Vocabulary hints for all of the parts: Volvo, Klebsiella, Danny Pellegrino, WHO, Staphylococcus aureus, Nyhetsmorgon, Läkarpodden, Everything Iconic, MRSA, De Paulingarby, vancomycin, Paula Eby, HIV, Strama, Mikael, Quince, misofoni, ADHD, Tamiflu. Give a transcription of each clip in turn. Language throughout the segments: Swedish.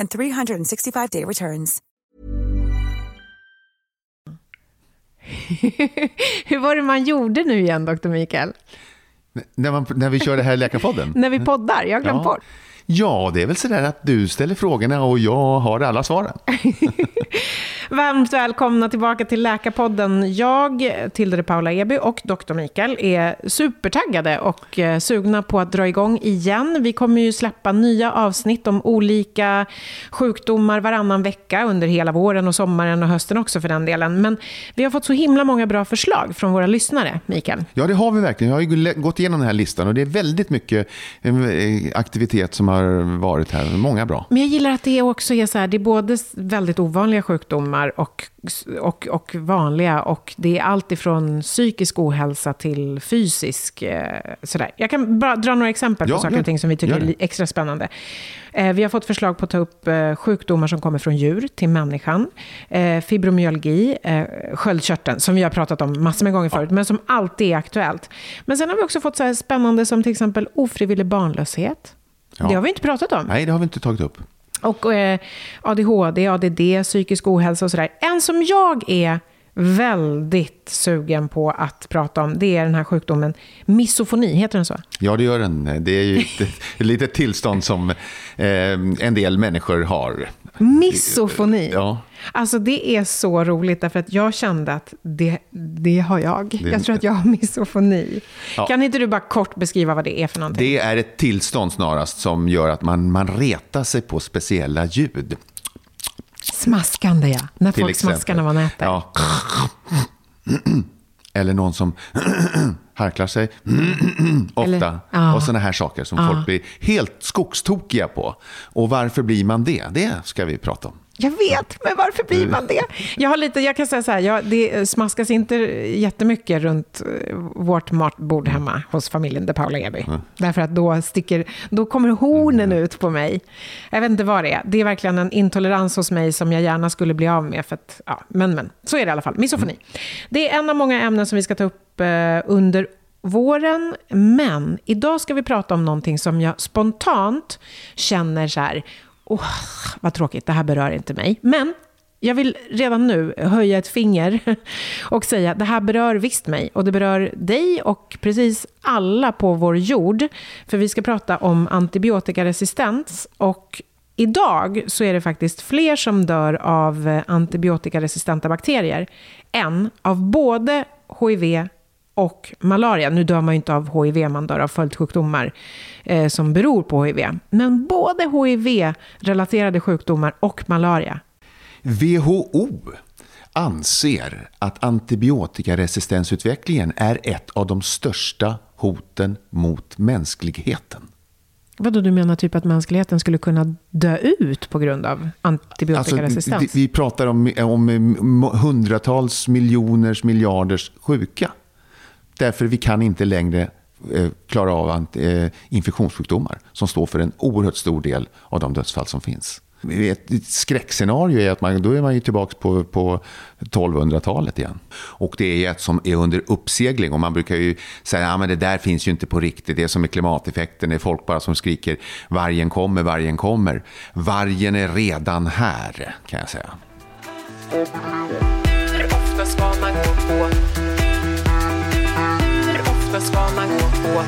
and 365-day returns. Hur var det man gjorde nu igen, Dr. Mikael? När vi kör det här Läkarpodden? När vi poddar, jag glömde bort. Ja, det är väl sådär att du ställer frågorna och jag har alla svaren. Varmt välkomna tillbaka till Läkarpodden. Jag, Tilde Paula Eby och Dr. Mikael är supertaggade och sugna på att dra igång igen. Vi kommer ju släppa nya avsnitt om olika sjukdomar varannan vecka under hela våren och sommaren och hösten också för den delen. Men vi har fått så himla många bra förslag från våra lyssnare, Mikael. Ja, det har vi verkligen. Jag har ju gått igenom den här listan och det är väldigt mycket aktivitet som har varit här. Många bra. Men jag gillar att det också är så här, det är både väldigt ovanliga sjukdomar och vanliga, och det är allt ifrån psykisk ohälsa till fysisk sådär. Jag kan bara dra några exempel på saker och ting som vi tycker är extra spännande. Vi har fått förslag på att ta upp sjukdomar som kommer från djur till människan, fibromyalgi, sköldkörteln som vi har pratat om massor med gånger förut men som alltid är aktuellt. Men sen har vi också fått så här spännande som till exempel ofrivillig barnlöshet. Ja. Det har vi inte pratat om. Nej, det har vi inte tagit upp. Och ADHD, ADD, psykisk ohälsa och sådär. En som jag är väldigt sugen på att prata om, det är den här sjukdomen misofoni, heter den så? Ja, det gör den. Det är ju ett litet tillstånd som en del människor har. Misofoni? Ja. Alltså det är så roligt därför att jag kände att det har jag. Jag tror att jag har misofoni. Ja. Kan inte du bara kort beskriva vad det är för någonting? Det är ett tillstånd snarast som gör att man retar sig på speciella ljud. Smaskande, ja. När folk smaskar när man äter. Ja. Eller någon som harklar sig ofta. Eller, och såna här saker som folk blir helt skogstokiga på. Och varför blir man det? Det ska vi prata om. Jag vet, men varför blir man det? Jag kan säga så här, det smaskas inte jättemycket runt vårt matbord hemma hos familjen De Paulingarby. Mm. Därför att då kommer hornen ut på mig. Jag vet inte vad det är. Det är verkligen en intolerans hos mig som jag gärna skulle bli av med. För att, men så är det i alla fall. Misofoni. Det är en av många ämnen som vi ska ta upp under våren, men idag ska vi prata om någonting som jag spontant känner så här: vad tråkigt, det här berör inte mig. Men jag vill redan nu höja ett finger och säga att det här berör visst mig. Och det berör dig och precis alla på vår jord. För vi ska prata om antibiotikaresistens. Och idag så är det faktiskt fler som dör av antibiotikaresistenta bakterier än av både HIV och malaria. Nu dör man ju inte av HIV, man dör av följdsjukdomar som beror på HIV. Men både HIV-relaterade sjukdomar och malaria. WHO anser att antibiotikaresistensutvecklingen är ett av de största hoten mot mänskligheten. Vadå, du menar typ att mänskligheten skulle kunna dö ut på grund av antibiotikaresistens? Alltså, vi pratar om hundratals miljoners, miljarders sjuka. Därför vi kan inte längre klara av infektionssjukdomar som står för en oerhört stor del av de dödsfall som finns. Ett skräckscenario är att då är man ju tillbaka på 1200-talet igen. Och det är ett som är under uppsegling, och man brukar ju säga men det där finns ju inte på riktigt. Det är som med klimateffekten, det är folk bara som skriker vargen kommer, vargen kommer. Vargen är redan här, kan jag säga. Hur ofta ska man gå på? Hur ofta ska man gå på?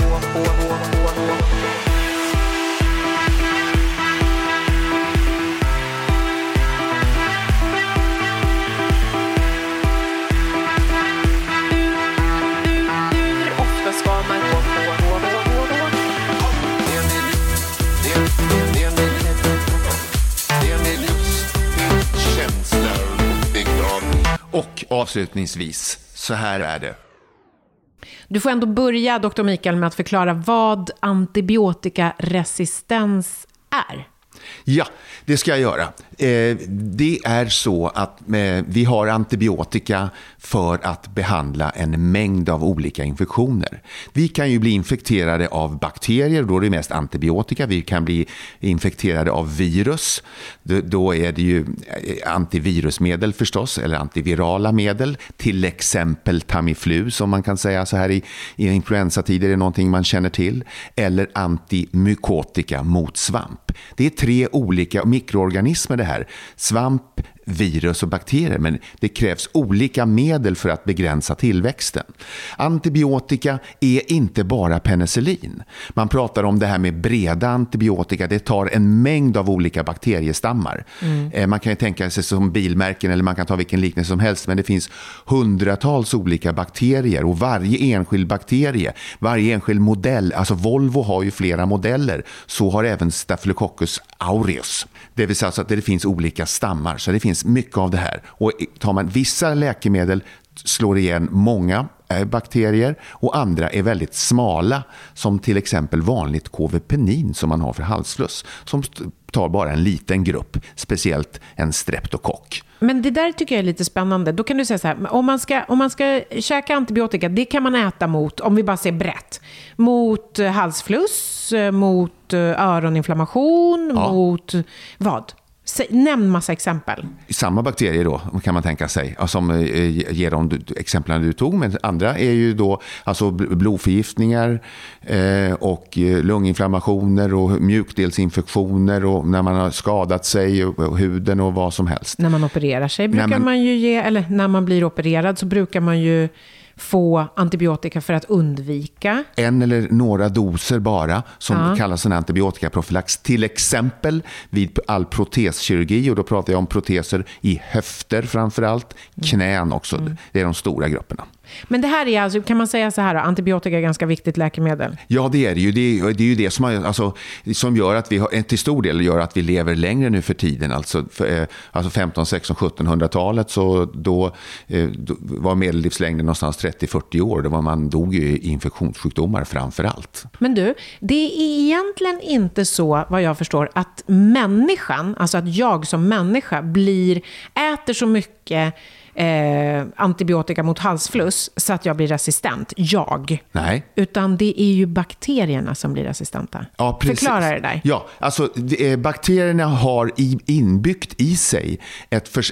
Och avslutningsvis, så här är det. Du får ändå börja, Dr. Mikael, med att förklara vad antibiotikaresistens är. Ja, det ska jag göra. Det är så att vi har antibiotika för att behandla en mängd av olika infektioner. Vi kan ju bli infekterade av bakterier, då är det mest antibiotika. Vi kan bli infekterade av virus, då är det ju antivirusmedel förstås, eller antivirala medel. Till exempel Tamiflu, som man kan säga så här i influensatider är någonting man känner till. Eller antimykotika mot svamp. Det är tre olika mikroorganismer det här. Svamp, virus och bakterier. Men det krävs olika medel för att begränsa tillväxten. Antibiotika är inte bara penicillin. Man pratar om det här med breda antibiotika. Det tar en mängd av olika bakteriestammar. Mm. Man kan ju tänka sig som bilmärken, eller man kan ta vilken liknelse som helst. Men det finns hundratals olika bakterier. Och varje enskild bakterie, varje enskild modell. Alltså Volvo har ju flera modeller. Så har även Staphylococcus aureus. Det vill säga att det finns olika stammar. Så det finns mycket av det här, och tar man vissa läkemedel slår igen många bakterier, och andra är väldigt smala, som till exempel vanligt kv-penin som man har för halsfluss, som tar bara en liten grupp, speciellt en streptokock. Men det där tycker jag är lite spännande. Då kan du säga så här, om man ska käka antibiotika, det kan man äta mot, om vi bara ser brett, mot halsfluss, mot öroninflammation, ja. Mot vad? Nämn massa exempel. Samma bakterier då kan man tänka sig, som ger de exemplen du tog, men andra är ju då alltså blodförgiftningar och lunginflammationer och mjukdelsinfektioner, och när man har skadat sig och huden och vad som helst. När man opererar sig brukar man ju ge, eller när man blir opererad så brukar man ju få antibiotika för att undvika. En eller några doser bara, som kallas en antibiotikaprofylax. Till exempel vid all proteskirurgi, och då pratar jag om proteser i höfter framförallt, knän också, det är de stora grupperna. Men det här är alltså, kan man säga så här då, antibiotika är ganska viktigt läkemedel? Ja, det är det ju. Det är ju det som gör att vi har, till stor del gör att vi lever längre nu för tiden. Alltså 15, 16, 1700-talet, så då var medellivslängden någonstans 30-40 år. Då dog ju i infektionssjukdomar framför allt. Men du, det är egentligen inte så, vad jag förstår, att människan, alltså att jag som människa äter så mycket antibiotika mot halsfluss så att jag blir resistent. Nej. Utan det är ju bakterierna som blir resistenta. Ja, förklara det där. Ja, alltså bakterierna har inbyggt i sig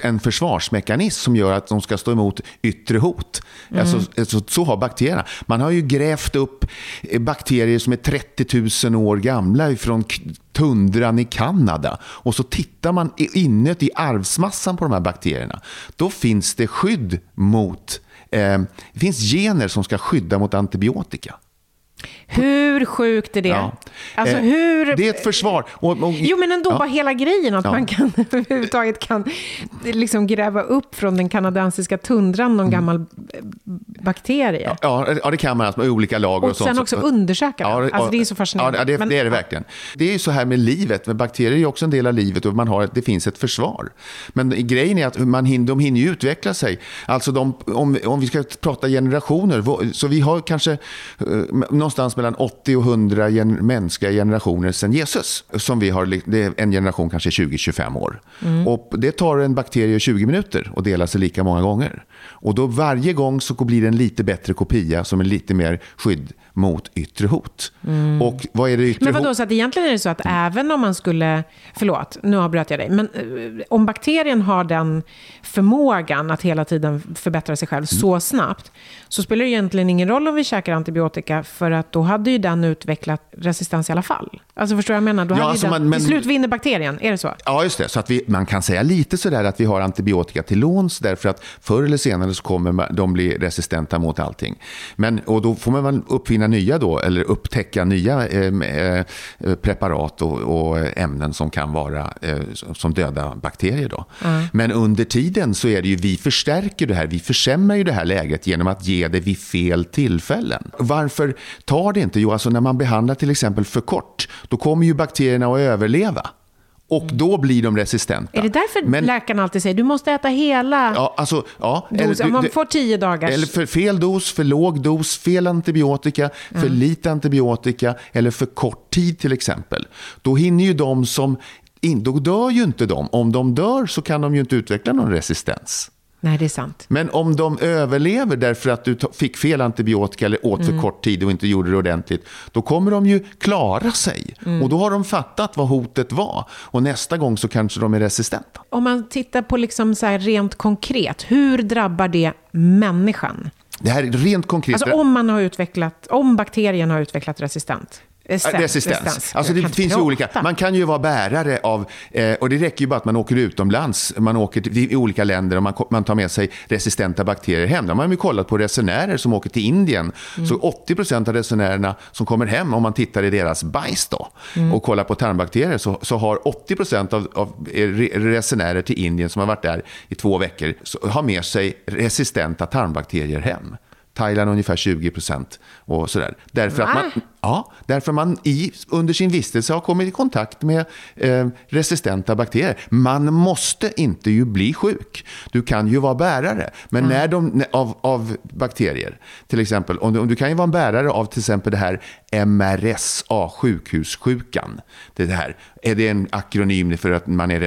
en försvarsmekanism som gör att de ska stå emot yttre hot. Alltså, så har bakterierna. Man har ju grävt upp bakterier som är 30 000 år gamla från tundran i Kanada, och så tittar man inuti arvsmassan på de här bakterierna. Då finns det skydd mot det finns gener som ska skydda mot antibiotika. Hur sjukt är det? Ja. Alltså, det är ett försvar. Jo, men ändå bara hela grejen att man kan överhuvudtaget kan liksom gräva upp från den kanadensiska tundran någon gammal bakterie. Ja, det kan man, alltså, med olika lager och sånt. Och sen också undersöka det. Alltså, det är så fascinerande. Ja, det är det verkligen. Det är ju så här med livet. Men bakterier är också en del av livet, och det finns ett försvar. Men grejen är att de hinner ju utveckla sig. Alltså om vi ska prata generationer, så vi har kanske någonstans mellan 80 och 100 mänskliga generationer sedan Jesus, som vi har, det är en generation kanske 20-25 år. Och det tar en bakterie 20 minuter och delar sig lika många gånger. Och då varje gång så blir den lite bättre kopia som är lite mer skydd mot yttre hot. Mm. Och vad är det yttre hot? Men vadå, så att egentligen är det så att även om man skulle, förlåt, nu avbröt jag dig, men om bakterien har den förmågan att hela tiden förbättra sig själv så snabbt, så spelar det egentligen ingen roll om vi käkar antibiotika, för att då hade ju den utvecklat resistens i alla fall. Alltså förstår jag menar, då hade alltså den, till slut vinner bakterien, är det så? Ja, just det. Så att man kan säga lite sådär att vi har antibiotika till låns, därför att förr eller senare så kommer de bli resistenta mot allting. Men, och då får man väl uppfinna nya då, eller upptäcka nya preparat och ämnen som kan vara som döda bakterier då. Mm. Men under tiden så är det ju, vi förstärker det här, vi försämrar ju det här läget genom att ge det vid fel tillfällen. Varför tar det inte? Jo, alltså när man behandlar till exempel för kort, då kommer ju bakterierna att överleva. Och då blir de resistenta. Är det därför läkaren alltid säger du måste äta hela? Ja, alltså, ja. Dos, om man får 10 dagar. Eller för fel dos, för låg dos, fel antibiotika, för lite antibiotika eller för kort tid till exempel. Då hinner ju de som då dör ju inte de. Om de dör så kan de ju inte utveckla någon resistens. Nej, det är sant. Men om de överlever därför att du fick fel antibiotika eller åt för kort tid och inte gjorde det ordentligt, då kommer de ju klara sig. Mm. Och då har de fattat vad hotet var. Och nästa gång så kanske de är resistenta. Om man tittar på liksom så här rent konkret, hur drabbar det människan? Det här är rent konkret. Alltså om bakterien har utvecklat resistens. Alltså det finns ju olika. Man kan ju vara bärare av och det räcker ju bara att man åker utomlands, man åker till olika länder och man tar med sig resistenta bakterier hem. Man har ju kollat på resenärer som åker till Indien, så 80% av resenärerna som kommer hem, om man tittar i deras bajs då, och kollar på tarmbakterier, så har 80% av resenärer till Indien som har varit där i 2 veckor har med sig resistenta tarmbakterier hem. Thailand ungefär 20% och sådär. Därför man under sin vistelse har kommit i kontakt med resistenta bakterier. Man måste inte ju bli sjuk. Du kan ju vara bärare. Men när av bakterier, till exempel, om du kan ju vara en bärare av till exempel det här MRSA, sjukhussjukan. Det här är det en akronym för att man är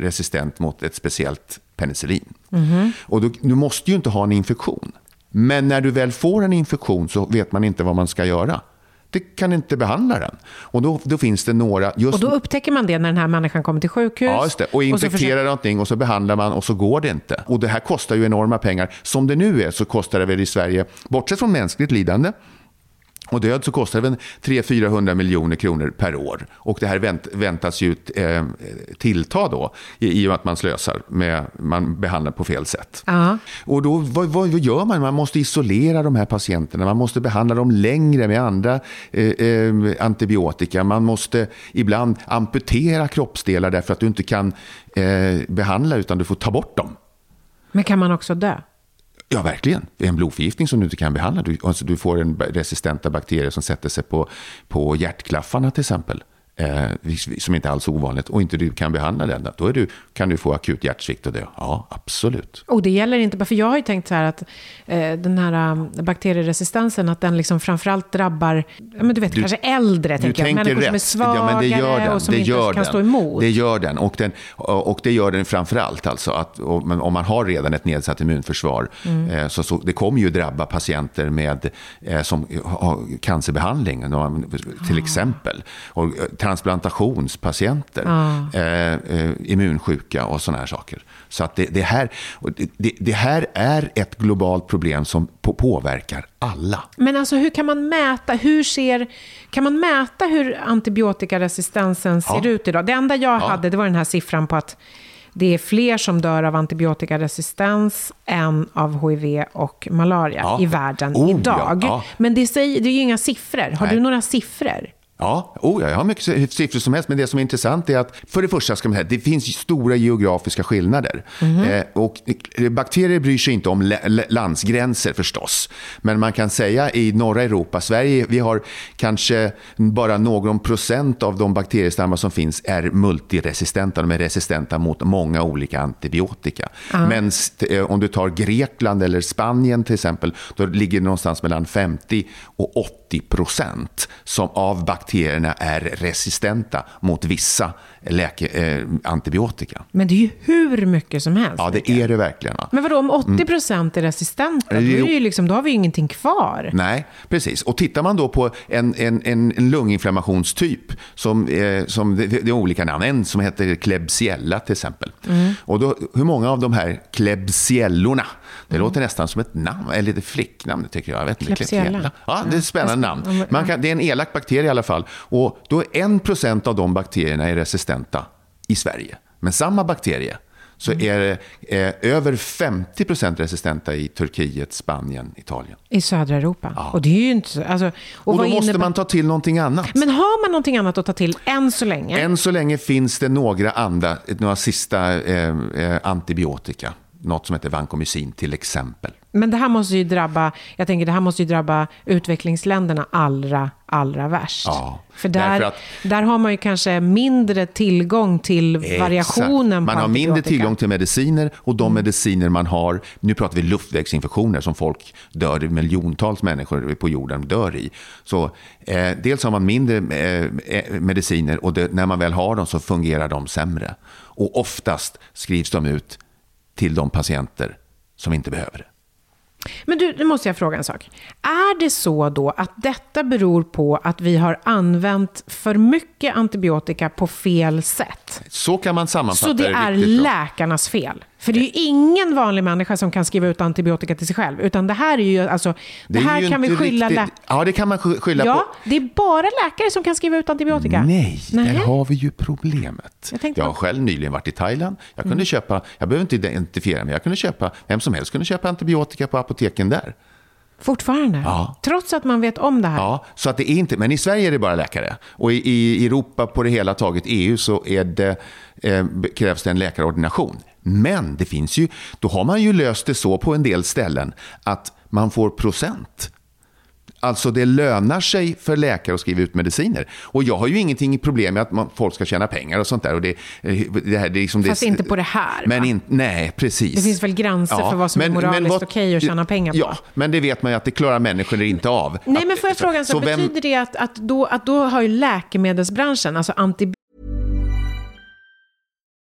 resistent mot ett speciellt penicillin. Mm-hmm. Och du måste ju inte ha en infektion. Men när du väl får en infektion så vet man inte vad man ska göra. Det kan inte behandla den. Och då finns det några... Och då upptäcker man det när den här människan kommer till sjukhus. Ja, just det. Och infekterar någonting och så behandlar man och så går det inte. Och det här kostar ju enorma pengar. Som det nu är så kostar det väl i Sverige, bortsett från mänskligt lidande och död, så kostar det 300-400 miljoner kronor per år. Och det här väntas ju tillta då, i och med att man slösar med, man behandlar på fel sätt. Uh-huh. Och då, vad gör man? Man måste isolera de här patienterna. Man måste behandla dem längre med andra antibiotika. Man måste ibland amputera kroppsdelar därför att du inte kan behandla, utan du får ta bort dem. Men kan man också dö? Ja, verkligen. Det är en blodförgiftning som du inte kan behandla. Du får en resistenta bakterier som sätter sig på hjärtklaffarna till exempel. Som inte alls är ovanligt. Och inte du kan behandla den. Då kan du få akut hjärtsvikt och dö. Ja, absolut. Och det gäller inte bara, för jag har ju tänkt så här att den här bakterieresistensen, att den liksom framförallt drabbar, men du vet, kanske äldre, tänker jag. Människor som är svagare och som inte kan stå emot. Det gör den. Och det gör den framförallt. Alltså att, om man har redan ett nedsatt immunförsvar, så det kommer ju drabba patienter med som har cancerbehandling till exempel. Och transplantationspatienter, immunsjuka och såna här saker. Så att det här är ett globalt problem som påverkar alla. Men alltså hur kan man mäta? Kan man mäta hur antibiotikaresistensen ser ut idag? Det enda jag hade, det var den här siffran på att det är fler som dör av antibiotikaresistens än av HIV och malaria i världen idag. Ja. Men det är ju inga siffror. Har du några siffror? Ja, jag har mycket siffror som helst, men det som är intressant är att för det första ska man säga att det finns stora geografiska skillnader. Mm-hmm. Och bakterier bryr sig inte om landsgränser förstås. Men man kan säga i norra Europa, Sverige, vi har kanske bara någon procent av de bakteriestammar som finns är multiresistenta. De är resistenta mot många olika antibiotika. Mm. Men om du tar Grekland eller Spanien till exempel, då ligger det någonstans mellan 50% och 80% som av bakterierna är resistenta mot vissa antibiotika. Men det är ju hur mycket som helst. Ja, det är det verkligen. Va? Men vadå, om 80% är resistenta, då är ju liksom, då har vi ju ingenting kvar. Nej, precis. Och tittar man då på en lunginflammationstyp som det är olika namn, en som heter Klebsiella till exempel. Mm. Och då, hur många av de här Klebsiellorna, det låter nästan som ett namn, eller lite flicknamn tycker jag. Klebsiella. Ja, det är ett spännande namn. Det är en elak bakterie i alla fall. Och då är 1% av de bakterierna är resistenta i Sverige. Men samma bakterie så är det över 50% resistenta i Turkiet, Spanien, Italien. I södra Europa. Ja. Och det är ju inte... Alltså, och då måste man ta till någonting annat. Men har man någonting annat att ta till än så länge? Än så länge finns det några sista antibiotika. Något som heter vancomycin till exempel. Men det här måste ju drabba, jag tänker det här måste ju drabba utvecklingsländerna allra värst. Ja, för där har man ju kanske mindre tillgång till variationen. Man har mindre tillgång till mediciner och de mediciner man har, nu pratar vi luftvägsinfektioner som folk dör, miljontals människor på jorden dör i. Så dels har man mindre mediciner och när man väl har dem så fungerar de sämre. Och oftast skrivs de ut till de patienter som inte behöver det. Men du, nu måste jag fråga en sak. Är det så då att detta beror på att vi har använt för mycket antibiotika på fel sätt? Så kan man sammanfatta det. Så det är läkarnas fel? För det är ju ingen vanlig människa som kan skriva ut antibiotika till sig själv. Utan det här är ju... Alltså, det här ju kan vi skylla... Ja, det kan man skylla på. Ja, det är bara läkare som kan skriva ut antibiotika. Nej. Där har vi ju problemet. Jag har själv nyligen varit i Thailand. Jag kunde köpa... Jag behöver inte identifiera mig. Jag kunde köpa... Vem som helst kunde köpa antibiotika på apoteken där. Fortfarande? Ja. Trots att man vet om det här? Ja, så att det är inte... Men i Sverige är det bara läkare. Och i Europa på det hela taget, EU, så är det, krävs det en läkarordination. Men det finns ju, då har man ju löst det så på en del ställen att man får procent. Alltså det lönar sig för läkare att skriva ut mediciner. Och jag har ju ingenting problem med att folk ska tjäna pengar och sånt där. Och det här, det är liksom, fast det, inte på det här. Men nej, precis. Det finns väl gränser för vad som är moraliskt okej att tjäna pengar på. Ja, men det vet man ju att det klarar människor inte av. Nej, men får jag fråga så betyder det att då har ju läkemedelsbranschen, alltså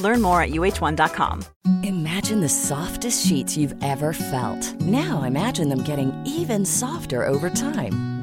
Learn more at uh1.com. Imagine the softest sheets you've ever felt. Now imagine them getting even softer over time.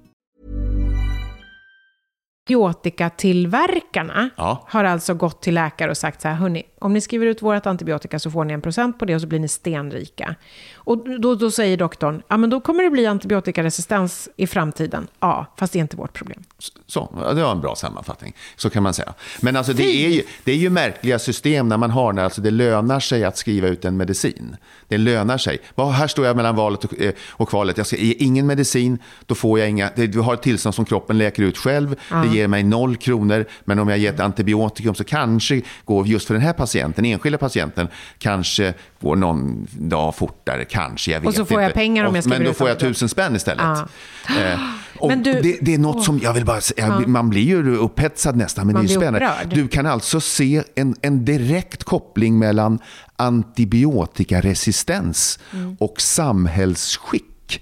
Antibiotikatillverkarna har alltså gått till läkare och sagt så här: hörni, om ni skriver ut vårt antibiotika så får ni 1% på det och så blir ni stenrika. Och då säger doktorn, ja men då kommer det bli antibiotikaresistens i framtiden. Ja, fast det är inte vårt problem. Så, det var en bra sammanfattning. Så kan man säga. Men alltså det är ju märkliga system när man har, när alltså det lönar sig att skriva ut en medicin. Det lönar sig. Här står jag mellan valet och kvalet. Jag ska ge ingen medicin, då får jag inga. Du har ett tillstånd som kroppen läker ut själv. Ja. Det ger mig 0 kronor, men om jag gett antibiotikum så kanske går just för den här patienten, enskilda patienten, kanske går någon dag fortare, kanske, jag vet inte. Och så får jag pengar om jag skriver ut. Men då får jag 1000 spänn istället. Ja. Det är något som jag vill bara säga, man blir ju upphetsad nästan, men det är ju spännande. Du kan alltså se en direkt koppling mellan antibiotikaresistens och samhällsskick.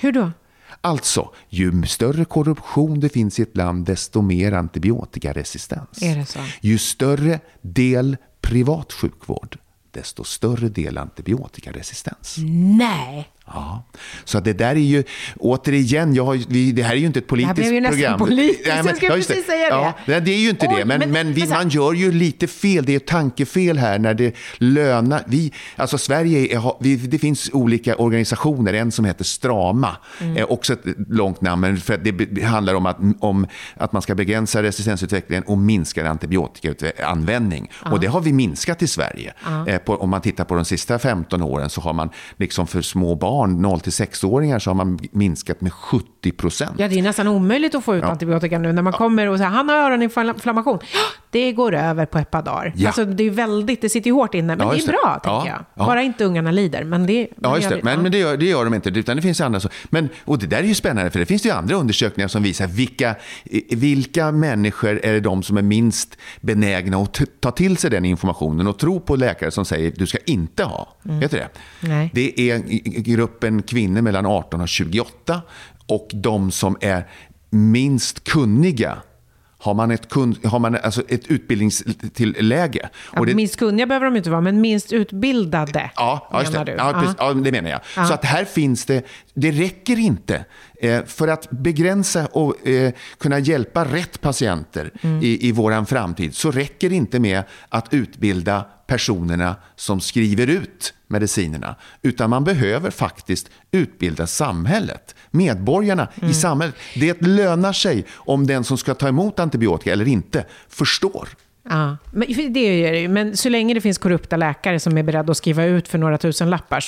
Hur då? Alltså, ju större korruption det finns i ett land, desto mer antibiotikaresistens. Är det så? Ju större del privat sjukvård, desto större del antibiotikaresistens. Nej. Ja. Så det där är ju återigen, det här är ju inte ett politiskt program. Det här blev ju nästan politiskt. Nej, men, jag skulle precis säga det. Ja, det är ju inte det. Men man gör ju lite fel. Det är tankefel här när det lönar. Alltså Sverige, det finns olika organisationer. En som heter Strama. Också ett långt namn. För det handlar om att man ska begränsa resistensutvecklingen och minska antibiotikaanvändning. Och det har vi minskat i Sverige. Om man tittar på de sista 15 åren så har man liksom för små barn, 0-6-åringar, så har man minskat med 70%. Ja, det är nästan omöjligt att få ut antibiotika nu när man kommer och säger han har öroninflammation. Det går över på ett par dagar. Ja. Alltså, det är väldigt, det sitter ju hårt inne, men det är bra, tänker jag. Bara inte ungarna lider, men det det gör de inte, utan det finns andra så. Men och det där är ju spännande, för det finns ju andra undersökningar som visar vilka människor är de som är minst benägna att ta till sig den informationen och tro på läkare som säger du ska inte ha. Heter det? Nej. Det är gruppen kvinnor mellan 18 och 28 och de som är minst kunniga. Har man ett utbildningsläge. Ja, minst kunniga behöver de inte vara, men minst utbildade. Ja, just det. Ja, precis, ja, det menar jag. Ja. Så att här finns det. Det räcker inte för att begränsa och kunna hjälpa rätt patienter i våran framtid. Så räcker det inte med att utbilda personerna som skriver ut medicinerna, utan man behöver faktiskt utbilda samhället, medborgarna i samhället. Det lönar sig om den som ska ta emot antibiotika eller inte förstår. Ja, men det är ju. Men så länge det finns korrupta läkare som är beredda att skriva ut för några tusen lappar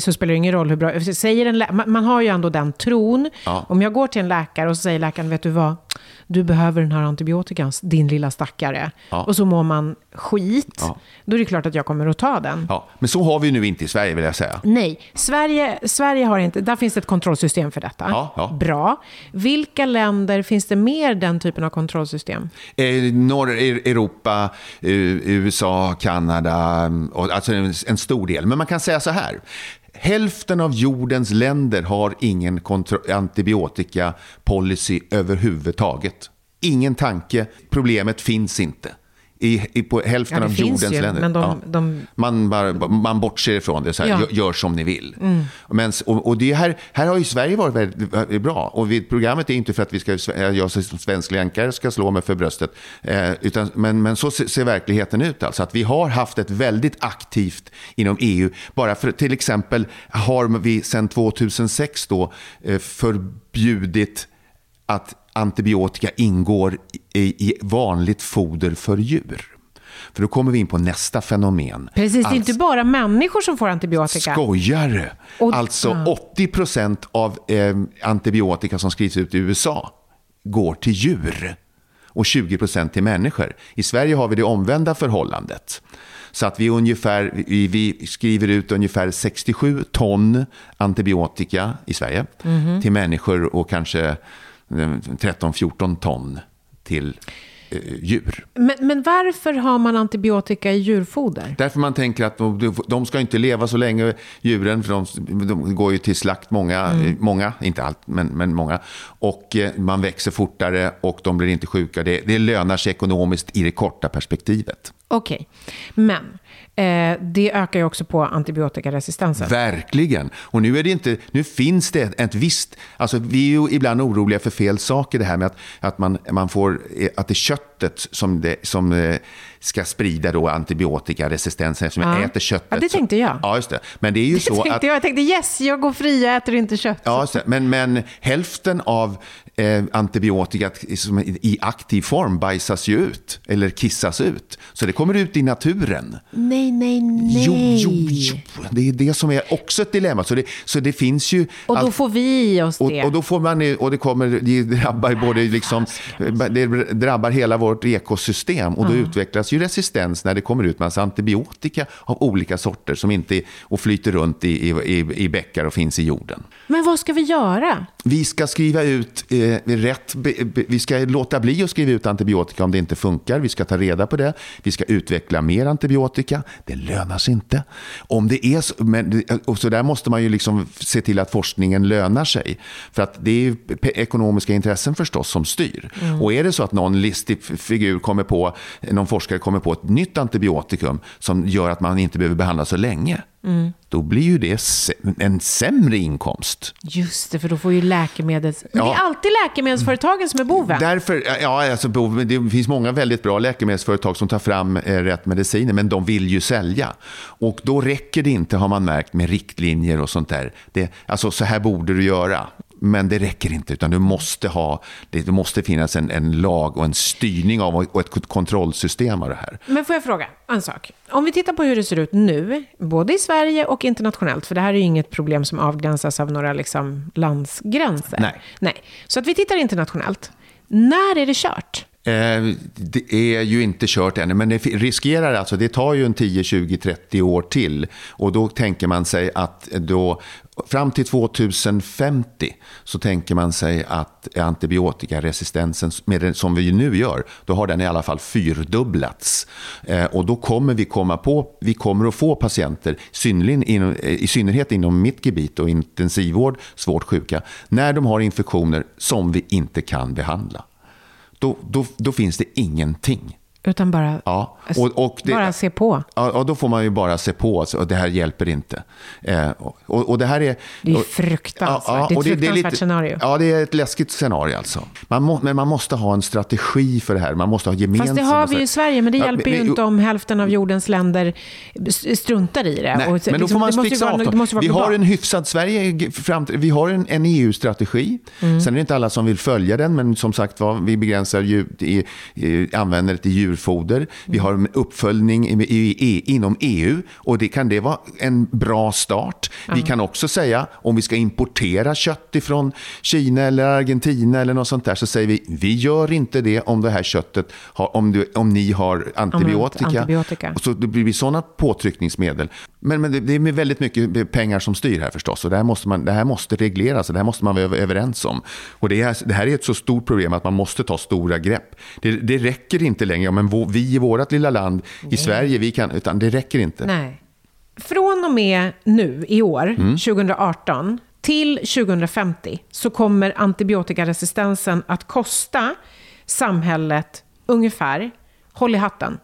så spelar det ingen roll hur bra. Säger man har ju ändå den tron. Ja. Om jag går till en läkare och så säger läkaren, vet du vad? Du behöver den här antibiotikan, din lilla stackare. Ja. Och så mår man skit. Ja. Då är det klart att jag kommer att ta den. Ja. Men så har vi nu inte i Sverige, vill jag säga. Nej, Sverige har inte. Där finns ett kontrollsystem för detta. Ja, ja. Bra. Vilka länder finns det mer den typen av kontrollsystem? Norra Europa, USA, Kanada. Alltså en stor del. Men man kan säga så här. Hälften av jordens länder har ingen antibiotikapolicy överhuvudtaget. Ingen tanke. Problemet finns inte. På hälften av jordens länder. Men man bortser ifrån det. Så här, gör som ni vill. Mm. Men det här har ju Sverige varit väldigt bra. Och programmet är inte för att jag som svensk länkare ska slå mig för bröstet. Utan, men så ser verkligheten ut. Alltså, att vi har haft ett väldigt aktivt inom EU. Bara för, till exempel har vi sedan 2006 då, förbjudit att antibiotika ingår i vanligt foder för djur. För då kommer vi in på nästa fenomen. Precis, det är inte bara människor som får antibiotika. Skojare! Alltså 80% av antibiotika som skrivs ut i USA går till djur. Och 20% till människor. I Sverige har vi det omvända förhållandet. Så att vi skriver ut ungefär 67 ton antibiotika i Sverige till människor och kanske 13-14 ton till djur. Men varför har man antibiotika i djurfoder? Därför man tänker att de ska inte leva så länge, djuren, för de går ju till slakt, många, inte allt, men många. Och man växer fortare och de blir inte sjuka. Det lönar sig ekonomiskt i det korta perspektivet. Okej, men det ökar ju också på antibiotikaresistensen. Verkligen. Och nu finns det ett visst. Alltså vi är ju ibland oroliga för fel saker. Det här med att man får att det är köttet som ska sprida då antibiotikaresistensen, eftersom jag äter köttet. Ja, det tänkte jag. Ja, just det. Men det är ju det så att jag tänkte yes, jag går fri, jag äter inte kött. Ja, just det. Men hälften av antibiotika i aktiv form bajsas ju ut eller kissas ut. Så det kommer ut i naturen. Nej. Jo. Det är det som är också ett dilemma. Så det finns ju. Och då får vi oss det. Och då får man, och det drabbar hela vår vårt ekosystem och då utvecklas ju resistens när det kommer ut massa antibiotika av olika sorter som inte och flyter runt i bäckar och finns i jorden. Men vad ska vi göra? Vi ska skriva ut vi ska låta bli att skriva ut antibiotika om det inte funkar. Vi ska ta reda på det. Vi ska utveckla mer antibiotika. Det lönar sig inte. Om det är så, men, och så där måste man ju liksom se till att forskningen lönar sig. För att det är ju ekonomiska intressen förstås som styr. Mm. Och är det så att någon listig figur kommer på, någon forskare kommer på ett nytt antibiotikum som gör att man inte behöver behandla så länge. Mm. Då blir ju det en sämre inkomst. Just det, för då får ju men det är alltid läkemedelsföretagen som är boven. Därför, ja, alltså, det finns många väldigt bra läkemedelsföretag som tar fram rätt mediciner, men de vill ju sälja. Och då räcker det inte, har man märkt, med riktlinjer och sånt där. Alltså så här borde du göra. Men det räcker inte, utan det måste finnas en lag och en styrning av och ett kontrollsystem av det här. Men får jag fråga en sak? Om vi tittar på hur det ser ut nu, både i Sverige och internationellt, för det här är ju inget problem som avgränsas av några liksom landsgränser. Nej. Så att vi tittar internationellt. När är det kört? Det är ju inte kört ännu, men det riskerar alltså, det tar ju en 10, 20, 30 år till, och då tänker man sig att då fram till 2050 så tänker man sig att antibiotikaresistensen som vi nu gör, då har den i alla fall fyrdubblats. Och då kommer vi kommer att få patienter i synnerhet inom mitt gebit och intensivvård, svårt sjuka, när de har infektioner som vi inte kan behandla. Då finns det ingenting. Utan bara, ja, och det, bara se på. Ja, då får man ju bara se på. Alltså, och det här hjälper inte. Och det här är... Det är fruktansvärt. Ja, det är ett fruktansvärt scenario. Ja, det är ett läskigt scenario alltså. Men man måste ha en strategi för det här. Man måste ha gemensamma... Fast det har vi ju i Sverige, men det hjälper ju inte om hälften av jordens länder struntar i det. Nej, och, men då får man fixa avtal. Vi har en hyfsad Sverige... Vi har en EU-strategi. Mm. Sen är det inte alla som vill följa den, men som sagt, vi begränsar användandet i djur foder. Vi har en uppföljning inom EU, och det vara en bra start. Vi kan också säga, om vi ska importera kött ifrån Kina eller Argentina eller något sånt där, så säger vi gör inte det om det här köttet har, om ni har antibiotika. Så det blir sådana påtryckningsmedel. Men det är väldigt mycket pengar som styr här förstås, och det här måste regleras, och det här måste man vara överens om. Och det här är ett så stort problem att man måste ta stora grepp. Det räcker inte längre, men vi i vårt lilla land i Sverige, vi kan, utan det räcker inte. Nej. Från och med nu i år, 2018 till 2050, så kommer antibiotikaresistensen att kosta samhället ungefär, håll i hatten,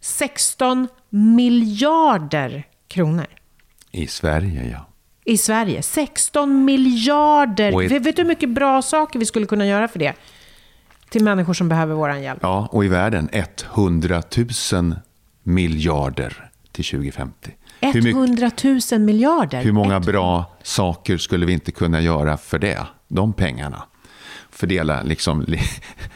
16 miljarder kronor. I Sverige, ja. I Sverige, 16 miljarder. Vet du hur mycket bra saker vi skulle kunna göra för det? Till människor som behöver våran hjälp. Ja, och i världen 100 000 miljarder till 2050. 100 000 miljarder? Hur många bra saker skulle vi inte kunna göra för det? De pengarna. Fördela liksom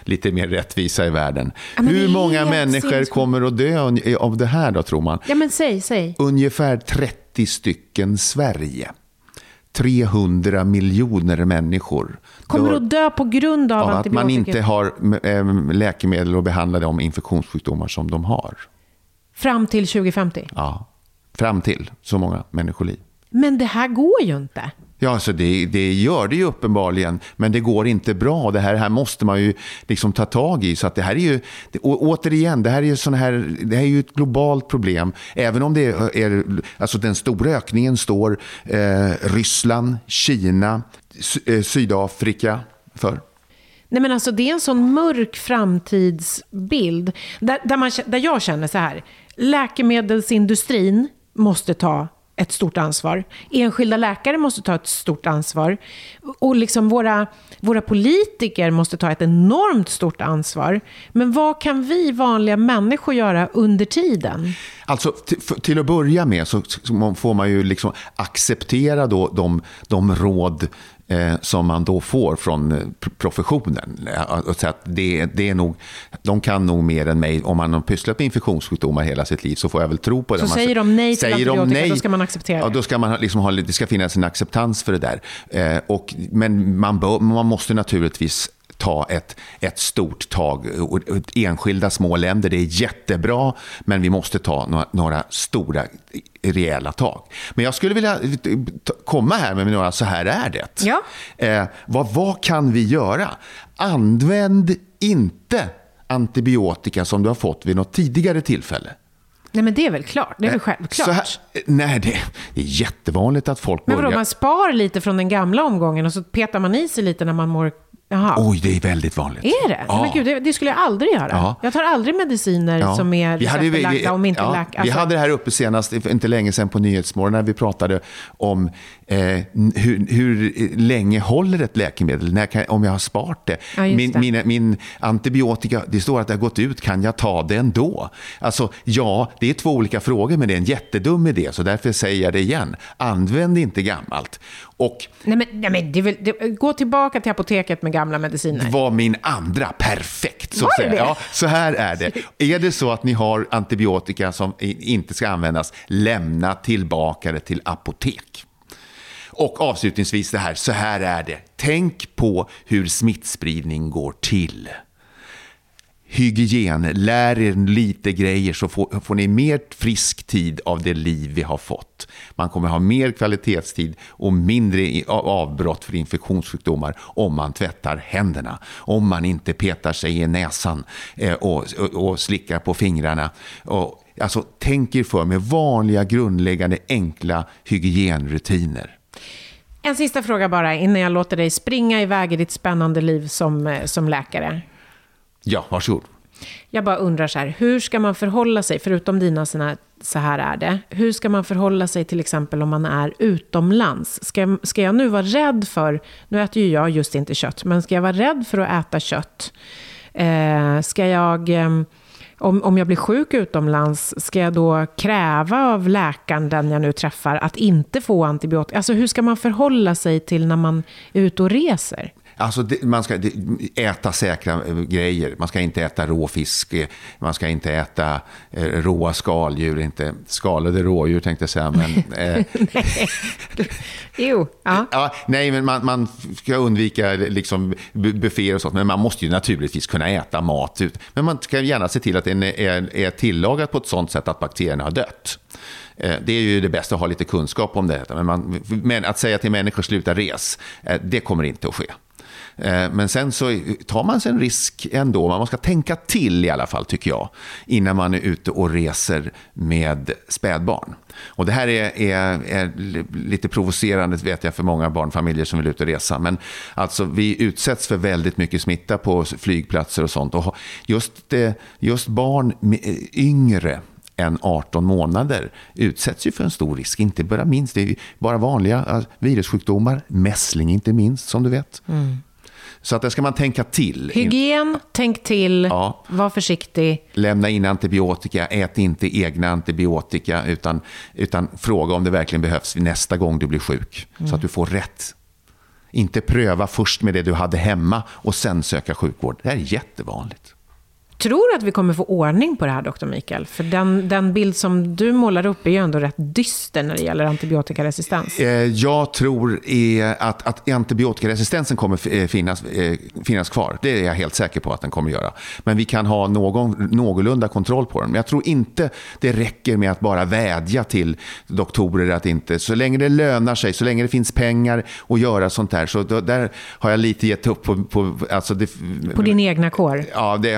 lite mer rättvisa i världen. Ja, hur många människor kommer att dö av det här då, tror man? Ja, men säg. Ungefär 30 stycken Sverige. 300 miljoner människor kommer att dö på grund av att man inte har läkemedel att behandla de infektionssjukdomar som de har. Fram till 2050? Ja, fram till så många människoliv. Men det här går ju inte. Ja, så det gör det ju uppenbarligen, men det går inte bra. Det här måste man ju liksom ta tag i, så att det här är ju återigen, det här är ju ett globalt problem, även om det är alltså den stora ökningen står Ryssland, Kina, Sydafrika för. Nej, men alltså det är en sån mörk framtidsbild där jag känner så här, läkemedelsindustrin måste ta ett stort ansvar. Enskilda läkare måste ta ett stort ansvar. Och liksom våra politiker måste ta ett enormt stort ansvar. Men vad kan vi vanliga människor göra under tiden? Alltså till att börja med så får man ju liksom acceptera då de råd som man då får från professionen. Så att det är nog, de kan nog mer än mig. Om man har pysslat med infektionssjukdomar hela sitt liv, så får jag väl tro på det. Så säger de nej till antibiotika, då ska man acceptera det. Ja, då ska man liksom det ska finnas en acceptans för det där. Men man måste naturligtvis ta ett stort tag. Enskilda små länder, det är jättebra, men vi måste ta några stora rejäla tag. Men jag skulle vilja komma här med några så här är det. Ja. Vad kan vi göra? Använd inte antibiotika som du har fått vid något tidigare tillfälle. Nej, men det är väl klart. Det är väl självklart. Här, nej, det är jättevanligt att folk börjar... Men vadå, man spar lite från den gamla omgången och så petar man i sig lite när man mår... Jaha. Oj, det är väldigt vanligt. Är det? Ja. Men gud, det skulle jag aldrig göra. Ja. Jag tar aldrig mediciner som är receptbelagda om inte lack. Alltså. Vi hade det här uppe senast, inte länge sedan på Nyhetsmorgon, när vi pratade om hur länge håller ett läkemedel, om jag har sparat det. Ja, min antibiotika, det står att det har gått ut, kan jag ta det ändå? Alltså, ja, det är två olika frågor, men det är en jättedum idé, så därför säger jag det igen. Använd inte gammalt. Och, nej men gå tillbaka till apoteket med gamla mediciner. Det var min andra, perfekt så att säga. Ja, så här är det. Är det så att ni har antibiotika som inte ska användas, lämna tillbaka det till apotek. Och avslutningsvis det här, så här är det. Tänk på hur smittspridning går till. Hygien, lär er lite grejer så får ni mer frisk tid av det liv vi har fått. Man kommer ha mer kvalitetstid och mindre avbrott för infektionssjukdomar om man tvättar händerna. Om man inte petar sig i näsan och slickar på fingrarna. Alltså, tänk er för med vanliga grundläggande enkla hygienrutiner. En sista fråga bara innan jag låter dig springa iväg i ditt spännande liv som läkare. Ja, varsågod. Jag bara undrar så här, hur ska man förhålla sig, förutom sina så här är det, hur ska man förhålla sig till exempel om man är utomlands? Ska jag nu vara rädd för, nu äter ju jag just inte kött, men ska jag vara rädd för att äta kött? Ska jag, om jag blir sjuk utomlands, ska jag då kräva av läkaren, den jag nu träffar, att inte få antibiotika? Alltså hur ska man förhålla sig till när man är ute och reser? Alltså man ska äta säkra grejer. Man ska inte äta råfisk. Man ska inte äta råa skaldjur. Inte skalade rådjur tänkte jag säga. Men, jo. Ja. Ja, nej, men man ska undvika liksom, bufféer och sånt. Men man måste ju naturligtvis kunna äta mat ut. Men man ska gärna se till att den är tillagad på ett sånt sätt att bakterierna har dött. Det är ju det bästa att ha lite kunskap om det. Men att säga till människor sluta res, det kommer inte att ske. Men sen så tar man sig en risk ändå. Man ska tänka till i alla fall tycker jag innan man är ute och reser med spädbarn. Och det här är lite provocerande vet jag för många barnfamiljer som vill ut och resa. Men alltså vi utsätts för väldigt mycket smitta på flygplatser och sånt. Och just barn yngre än 18 månader utsätts ju för en stor risk, inte bara minst. Det är ju bara vanliga virussjukdomar, mässling inte minst som du vet. Mm. Så att där ska man tänka till. Hygien, tänk till, var försiktig. Lämna in antibiotika, ät inte egna antibiotika utan fråga om det verkligen behövs nästa gång du blir sjuk. Mm. Så att du får rätt. Inte pröva först med det du hade hemma och sen söka sjukvård. Det här är jättevanligt. Tror att vi kommer få ordning på det här, doktor Mikael? För den bild som du målar upp är ju ändå rätt dyster när det gäller antibiotikaresistens. Jag tror att antibiotikaresistensen kommer finnas kvar. Det är jag helt säker på att den kommer göra. Men vi kan ha någorlunda kontroll på den. Jag tror inte det räcker med att bara vädja till doktorer att inte... Så länge det lönar sig, så länge det finns pengar att göra sånt här. Så där har jag lite gett upp på din egna kår? Ja, det...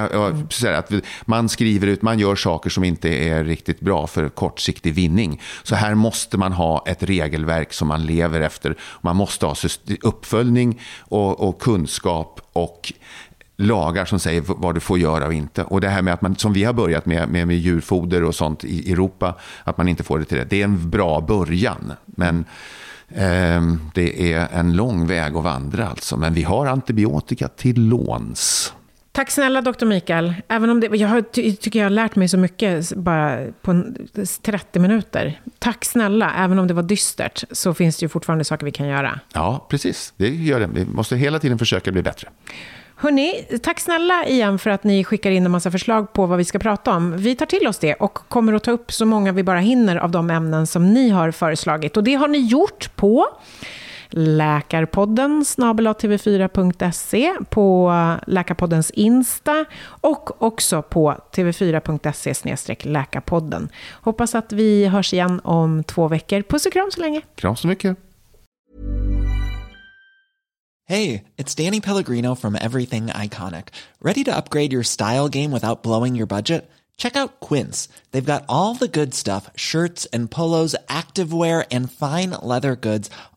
att man skriver ut, man gör saker som inte är riktigt bra för kortsiktig vinning. Så här måste man ha ett regelverk som man lever efter. Man måste ha uppföljning och kunskap och lagar som säger vad du får göra och inte. Och det här med att man, som vi har börjat med djurfoder och sånt i Europa, att man inte får det till det är en bra början. Men det är en lång väg att vandra alltså. Men vi har antibiotika till låns. Tack snälla doktor Mikael. Även om det, tycker jag har lärt mig så mycket bara på 30 minuter. Tack snälla. Även om det var dystert så finns det ju fortfarande saker vi kan göra. Ja, precis. Det gör det. Vi måste hela tiden försöka bli bättre. Hörrni, tack snälla igen för att ni skickar in en massa förslag på vad vi ska prata om. Vi tar till oss det och kommer att ta upp så många vi bara hinner av de ämnen som ni har föreslagit. Och det har ni gjort på... Läkarpodden@tv4.se, på Läkarpoddens Insta och också på tv4.se/läkarpodden. Hoppas att vi hörs igen om 2 veckor. Puss och kram så länge. Kram så mycket. Hey, it's Danny Pellegrino from Everything Iconic. Ready to upgrade your style game without blowing your budget? Check out Quince. They've got all the good stuff, shirts and polos, activewear and fine leather goods,